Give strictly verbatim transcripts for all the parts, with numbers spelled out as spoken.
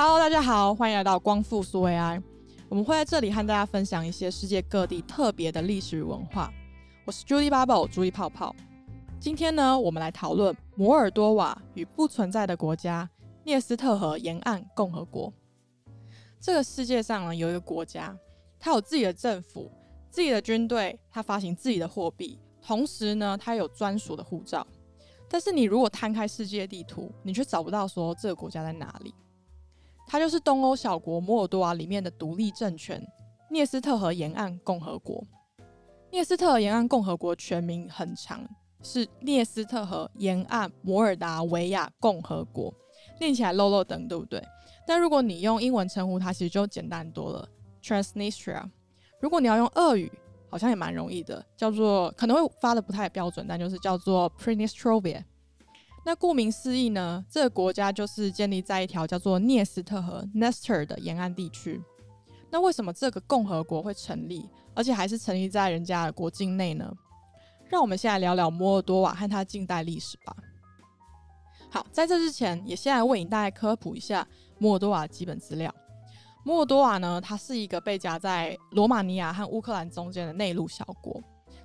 Hello， 大家好，欢迎来到光复苏维埃。我们会在这里和大家分享一些世界各地特别的历史与文化。我是 Judy Bubble， 朱莉泡泡。今天呢，我们来讨论摩尔多瓦与不存在的国家——涅斯特河沿岸共和国。这个世界上呢，有一个国家，它有自己的政府、自己的军队，它发行自己的货币，同时呢，它有专属的护照。但是你如果摊开世界地图，你却找不到说这个国家在哪里。它就是东欧小国摩尔多瓦里面的独立政权——涅斯特河沿岸共和国。涅斯特河沿岸共和国全名很长，是涅斯特河沿岸摩尔达维亚共和国，念起来漏漏等，对不对？但如果你用英文称呼它，其实就简单多了 ，Transnistria。如果你要用俄语，好像也蛮容易的，叫做可能会发的不太标准，但就是叫做 Pridnestrovie。那顾名思义呢，这个国家就是建立在一条叫做涅斯特河 Nester 的沿岸地区。那为什么这个共和国会成立，而且还是成立在人家的国境内呢？让我们先来聊聊摩尔多瓦和它近代历史吧。好，在这之前，也先来为你大概科普一下摩尔多瓦的基本资料。摩尔多瓦呢，它是一个被夹在罗马尼亚和乌克兰中间的内陆小国。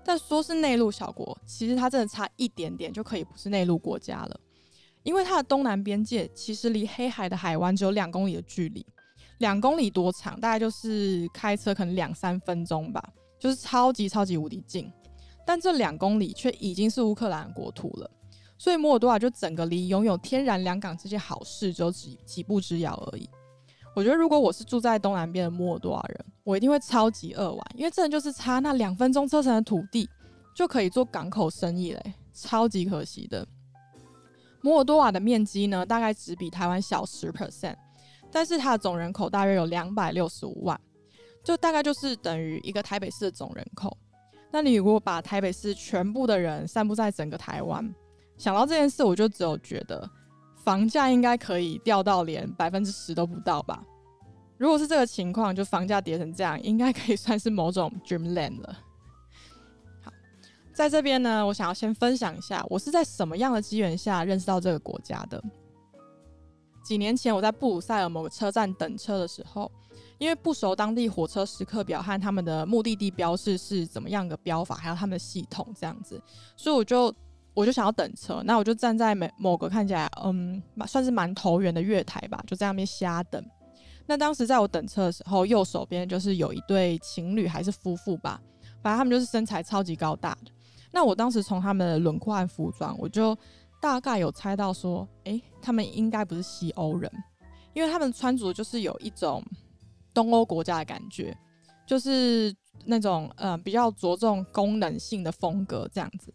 但说是内陆小国，其实它真的差一点点就可以不是内陆国家了，因为它的东南边界其实离黑海的海湾只有两公里的距离。两公里多长？大概就是开车可能两三分钟吧，就是超级超级无敌近。但这两公里却已经是乌克兰国土了，所以摩尔多瓦就整个离拥有天然良港这些好事只有几几步之遥而已。我觉得如果我是住在东南边的摩尔多瓦人，我一定会超级饿完，因为真的就是差那两分钟车程的土地就可以做港口生意嘞，超级可惜的。摩尔多瓦的面积呢，大概只比台湾小 百分之十， 但是它的总人口大约有两百六十五万，就大概就是等于一个台北市的总人口。那你如果把台北市全部的人散布在整个台湾，想到这件事，我就只有觉得房价应该可以掉到连 百分之十 都不到吧。如果是这个情况，就房价跌成这样，应该可以算是某种 dreamland 了。好，在这边呢，我想要先分享一下我是在什么样的机缘下认识到这个国家的。几年前我在布鲁塞尔某个车站等车的时候，因为不熟当地火车时刻表和他们的目的地标示是怎么样的标法，还有他们的系统这样子，所以我就我就想要等车，那我就站在某个看起来嗯算是蛮投缘的月台吧，就在那边瞎等。那当时在我等车的时候，右手边就是有一对情侣还是夫妇吧，反正他们就是身材超级高大的。那我当时从他们的轮廓和服装，我就大概有猜到说，哎，他们应该不是西欧人，因为他们穿着就是有一种东欧国家的感觉，就是那种、呃、比较着重功能性的风格这样子。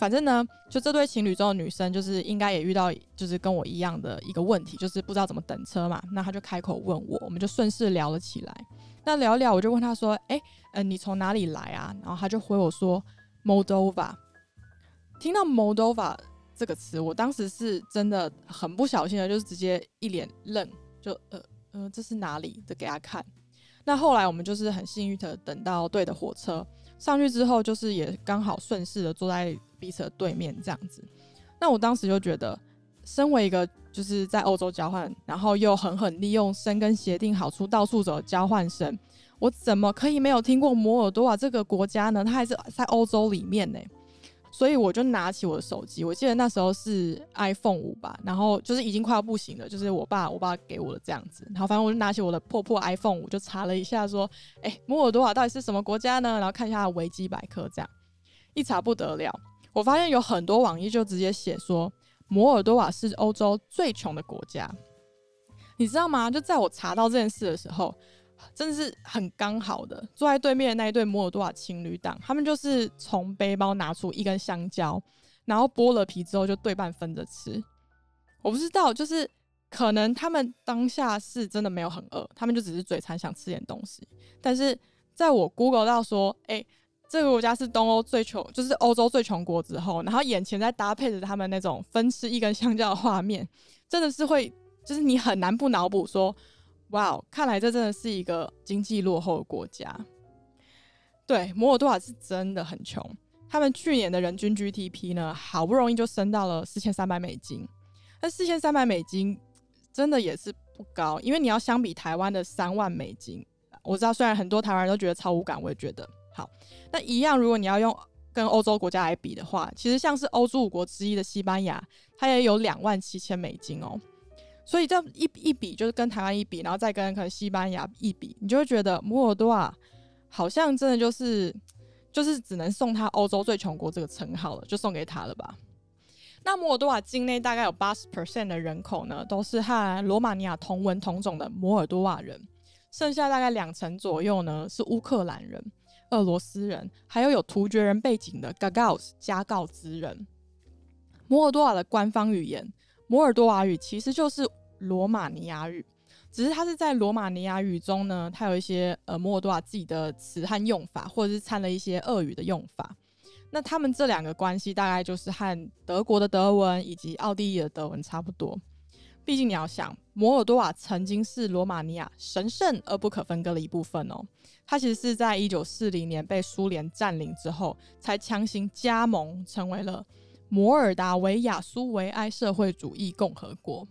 反正呢，就这对情侣中的女生就是应该也遇到就是跟我一样的一个问题，就是不知道怎么等车嘛。那她就开口问我，我们就顺势聊了起来。那聊一聊，我就问她说，哎、呃、你从哪里来啊？然后她就回我说 Moldova。 听到 Moldova 这个词，我当时是真的很不小心的，就是直接一脸愣，就呃呃这是哪里的给她看。那后来我们就是很幸运的等到对的火车，上去之后就是也刚好顺势的坐在彼此的对面这样子。那我当时就觉得，身为一个就是在欧洲交换，然后又狠狠利用申根协定好处到处走的交换生，我怎么可以没有听过摩尔多瓦这个国家呢？它还是在欧洲里面呢。所以我就拿起我的手机，我记得那时候是 iPhone 五吧，然后就是已经快要不行了，就是我爸我爸给我的这样子。然后反正我就拿起我的破破 iPhone 五，就查了一下说，哎、欸，摩尔多瓦到底是什么国家呢？然后看一下维基百科这样，一查不得了，我发现有很多网页就直接写说摩尔多瓦是欧洲最穷的国家，你知道吗？就在我查到这件事的时候，真的是很刚好的，坐在对面的那一对摩尔多瓦情侣档，他们就是从背包拿出一根香蕉，然后剥了皮之后就对半分着吃。我不知道，就是可能他们当下是真的没有很饿，他们就只是嘴馋想吃点东西。但是在我 Google 到说，哎、欸，这个国家是东欧最穷，就是欧洲最穷国之后，然后眼前再搭配着他们那种分吃一根香蕉的画面，真的是会，就是你很难不脑补说，哇、wow， 看来这真的是一个经济落后的国家。对，摩尔多瓦是真的很穷，他们去年的人均 G D P 呢，好不容易就升到了四千三百美金，但四千三百美金真的也是不高，因为你要相比台湾的三万美金，我知道虽然很多台湾人都觉得超无感，我也觉得好。那一样，如果你要用跟欧洲国家来比的话，其实像是欧洲五国之一的西班牙，它也有两万七千美金哦。所以这 一, 一比就是跟台湾一比，然后再跟可能西班牙一比，你就会觉得摩尔多瓦好像真的就是就是只能送他欧洲最穷国这个称号了，就送给他了吧。那摩尔多瓦境内大概有 百分之八十 的人口呢，都是和罗马尼亚同文同种的摩尔多瓦人，剩下大概两成左右呢是乌克兰人、俄罗斯人，还有有突厥人背景的 Gagauz 加告兹人。摩尔多瓦的官方语言摩尔多瓦语其实就是罗马尼亚语，只是它是在罗马尼亚语中呢，它有一些、呃、摩尔多瓦自己的词和用法，或者是掺了一些俄语的用法。那他们这两个关系大概就是和德国的德文以及奥地利的德文差不多。毕竟你要想，摩尔多瓦曾经是罗马尼亚神圣而不可分割的一部分哦。它其实是在一九四零年被苏联占领之后，才强行加盟成为了摩尔达维亚苏维埃社会主义共和国。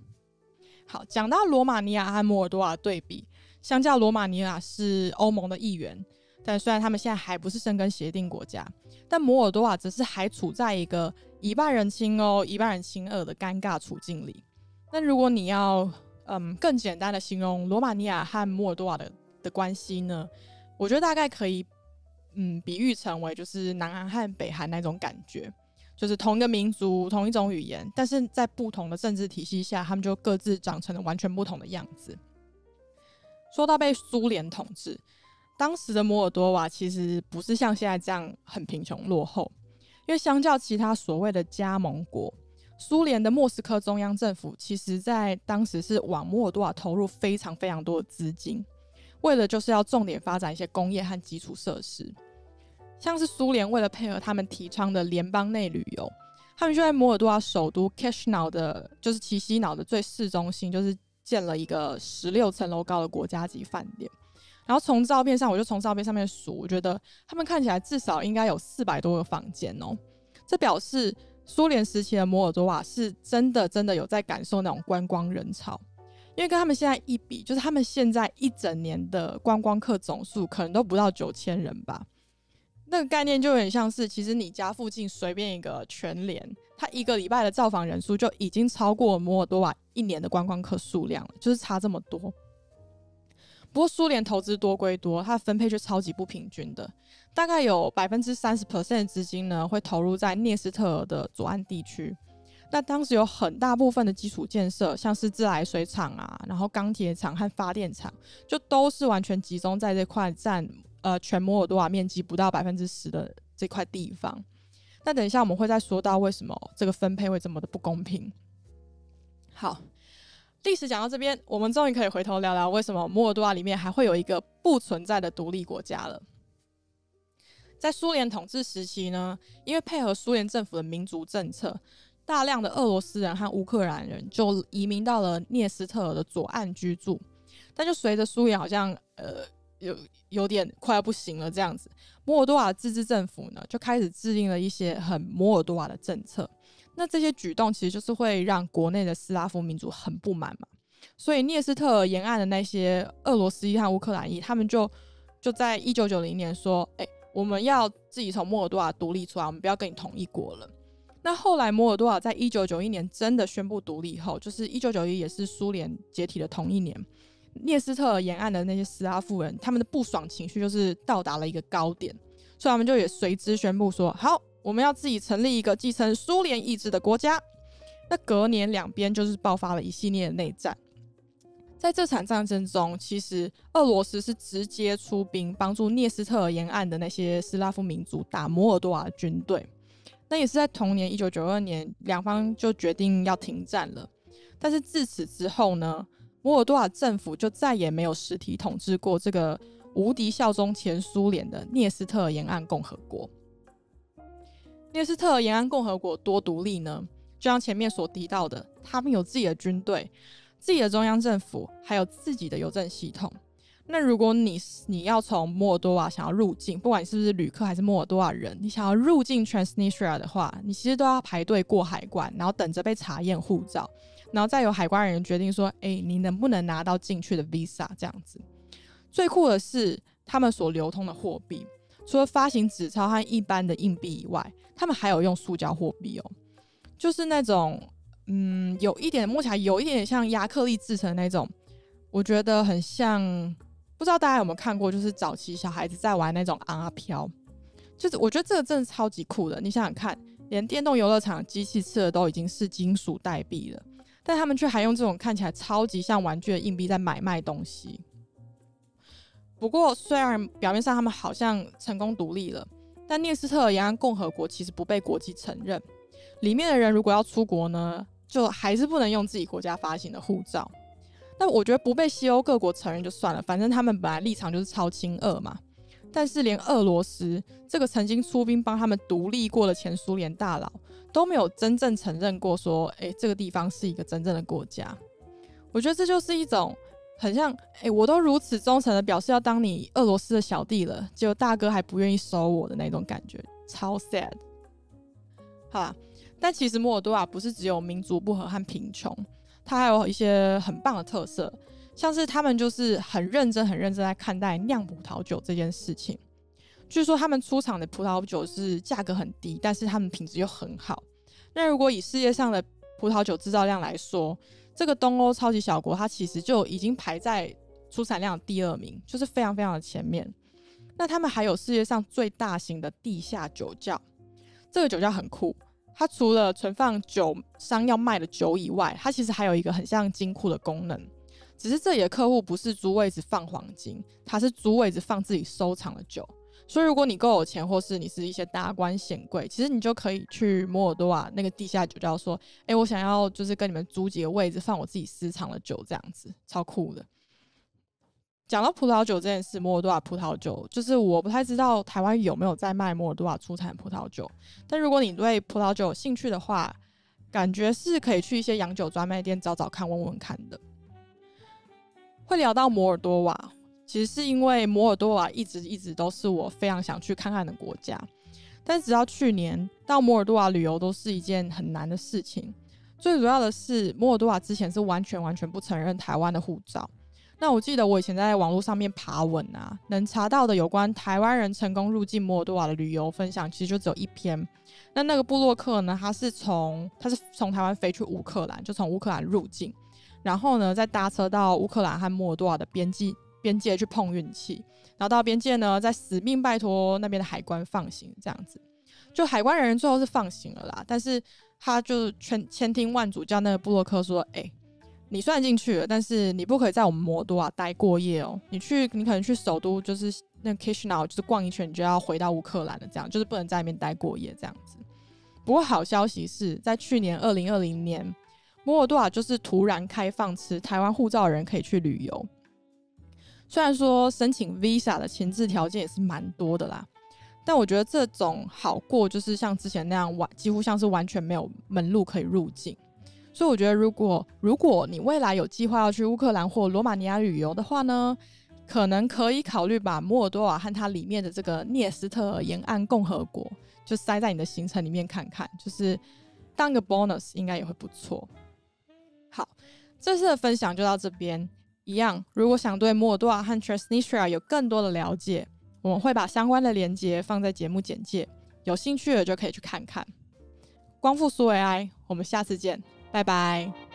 好，讲到罗马尼亚和摩尔多瓦对比，相较罗马尼亚是欧盟的一员，但虽然他们现在还不是申根协定国家，但摩尔多瓦则是还处在一个一半人亲欧、一半人亲俄的尴尬处境里。那如果你要、嗯、更简单的形容罗马尼亚和摩尔多瓦 的, 的关系呢，我觉得大概可以、嗯、比喻成为就是南韩和北韩那种感觉，就是同一个民族、同一种语言，但是在不同的政治体系下，他们就各自长成了完全不同的样子。说到被苏联统治，当时的摩尔多瓦其实不是像现在这样很贫穷落后，因为相较其他所谓的加盟国，苏联的莫斯科中央政府其实在当时是往摩尔多瓦投入非常非常多的资金，为了就是要重点发展一些工业和基础设施。像是苏联为了配合他们提倡的联邦内旅游，他们就在摩尔多瓦首都 Chișinău 的就是齐西瑙的最市中心，就是建了一个十六层楼高的国家级饭店。然后从照片上，我就从照片上面数，我觉得他们看起来至少应该有四百多个房间哦。这表示苏联时期的摩尔多瓦是真的真的有在感受那种观光人潮，因为跟他们现在一比，就是他们现在一整年的观光客总数可能都不到九千人吧。那个概念就有点像是，其实你家附近随便一个全联，它一个礼拜的造访人数就已经超过摩尔多瓦一年的观光客数量了，就是差这么多。不过苏联投资多归多，它的分配却超级不平均的，大概有 百分之三十 的资金呢会投入在涅斯特尔的左岸地区。那当时有很大部分的基础建设，像是自来水厂啊，然后钢铁厂和发电厂，就都是完全集中在这块占、呃、全摩尔多瓦面积不到 百分之十 的这块地方。那等一下我们会再说到为什么这个分配会这么的不公平。好，历史讲到这边，我们终于可以回头聊聊为什么摩尔多瓦里面还会有一个不存在的独立国家了。在苏联统治时期呢，因为配合苏联政府的民族政策，大量的俄罗斯人和乌克兰人就移民到了涅斯特尔的左岸居住。但就随着苏联好像呃 有, 有点快要不行了这样子，摩尔多瓦自治政府呢就开始制定了一些很摩尔多瓦的政策。那这些举动其实就是会让国内的斯拉夫民族很不满嘛，所以涅斯特尔沿岸的那些俄罗斯裔和乌克兰裔，他们就就在一九九零年说，哎、欸，我们要自己从摩尔多瓦独立出来，我们不要跟你同一国了。那后来摩尔多瓦在一九九一年真的宣布独立后，就是一九九一也是苏联解体的同一年，涅斯特尔沿岸的那些斯拉夫人，他们的不爽情绪就是到达了一个高点，所以他们就也随之宣布说，好，我们要自己成立一个继承苏联意志的国家。那隔年两边就是爆发了一系列的内战。在这场战争中，其实俄罗斯是直接出兵帮助涅斯特尔沿岸的那些斯拉夫民族打摩尔多瓦的军队。那也是在同年一九九二年，两方就决定要停战了。但是自此之后呢，摩尔多瓦政府就再也没有实体统治过这个无敌效忠前苏联的涅斯特尔沿岸共和国。涅斯特尔沿岸共和国多独立呢？就像前面所提到的，他们有自己的军队、自己的中央政府，还有自己的邮政系统。那如果 你, 你要从摩尔多瓦想要入境，不管你是不是旅客还是摩尔多瓦人，你想要入境 Transnistria 的话，你其实都要排队过海关，然后等着被查验护照。然后再由海关人员决定说，哎，你能不能拿到进去的 visa 这样子。最酷的是他们所流通的货币，除了发行纸钞和一般的硬币以外，他们还有用塑胶货币哦，就是那种嗯，有一点摸起来有一点像亚克力制成的那种，我觉得很像，不知道大家有没有看过，就是早期小孩子在玩那种阿飘，就是我觉得这个真的超级酷的。你想想看，连电动游乐场机器吃的都已经是金属代币了，但他们却还用这种看起来超级像玩具的硬币在买卖东西。不过虽然表面上他们好像成功独立了，但涅斯特尔沿岸共和国其实不被国际承认，里面的人如果要出国呢，就还是不能用自己国家发行的护照。那我觉得不被西欧各国承认就算了，反正他们本来立场就是超亲俄嘛，但是连俄罗斯这个曾经出兵帮他们独立过的前苏联大佬都没有真正承认过说，哎，这个地方是一个真正的国家。我觉得这就是一种很像，哎，我都如此忠诚的表示要当你俄罗斯的小弟了，结果大哥还不愿意收我的那种感觉，超 sad。 好啦，但其实摩尔多瓦不是只有民族不和和贫穷，它还有一些很棒的特色，像是他们就是很认真很认真在看待酿葡萄酒这件事情。据说他们出厂的葡萄酒是价格很低，但是他们品质又很好。那如果以世界上的葡萄酒制造量来说，这个东欧超级小国它其实就已经排在出产量的第二名，就是非常非常的前面。那他们还有世界上最大型的地下酒窖，这个酒窖很酷，它除了存放酒商要卖的酒以外，它其实还有一个很像金库的功能，只是这里的客户不是租位置放黄金，它是租位置放自己收藏的酒。所以如果你够有钱，或是你是一些达官显贵，其实你就可以去摩尔多瓦那个地下酒窖说，哎，我想要就是跟你们租几个位置放我自己私藏的酒，这样子超酷的。讲到葡萄酒这件事，摩尔多瓦葡萄酒就是我不太知道台湾有没有在卖摩尔多瓦出产葡萄酒，但如果你对葡萄酒有兴趣的话，感觉是可以去一些洋酒专卖店找找看问问看的。会聊到摩尔多瓦，其实是因为摩尔多瓦一直一直都是我非常想去看看的国家，但直到去年到摩尔多瓦旅游都是一件很难的事情。最主要的是摩尔多瓦之前是完全完全不承认台湾的护照，那我记得我以前在网络上面爬文啊，能查到的有关台湾人成功入境摩尔多瓦的旅游分享其实就只有一篇。那那个部落客呢，他是从他是从台湾飞去乌克兰，就从乌克兰入境，然后呢再搭车到乌克兰和摩尔多瓦的边境边界去碰运气，然后到边界呢再死命拜托那边的海关放行，这样子就海关人员最后是放行了啦。但是他就千叮万嘱叫那个部落客说，哎、欸你虽然进去了，但是你不可以在我们摩尔多瓦待过夜哦。你去，你可能去首都就是那 Chișinău 就是逛一圈，你就要回到乌克兰了，这样就是不能在那边待过夜这样子。不过好消息是在去年二零二零年，摩尔多瓦就是突然开放持台湾护照的人可以去旅游。虽然说申请 visa 的前置条件也是蛮多的啦，但我觉得这种好过就是像之前那样完几乎像是完全没有门路可以入境。所以我觉得如果如果你未来有计划要去乌克兰或罗马尼亚旅游的话呢，可能可以考虑把摩尔多瓦和它里面的这个涅斯特尔沿岸共和国就塞在你的行程里面看看，就是当个 bonus 应该也会不错。好，这次的分享就到这边。一样，如果想对摩尔多瓦和 Transnistria 有更多的了解，我们会把相关的连结放在节目简介，有兴趣的就可以去看看。光复苏维埃，我们下次见，拜拜。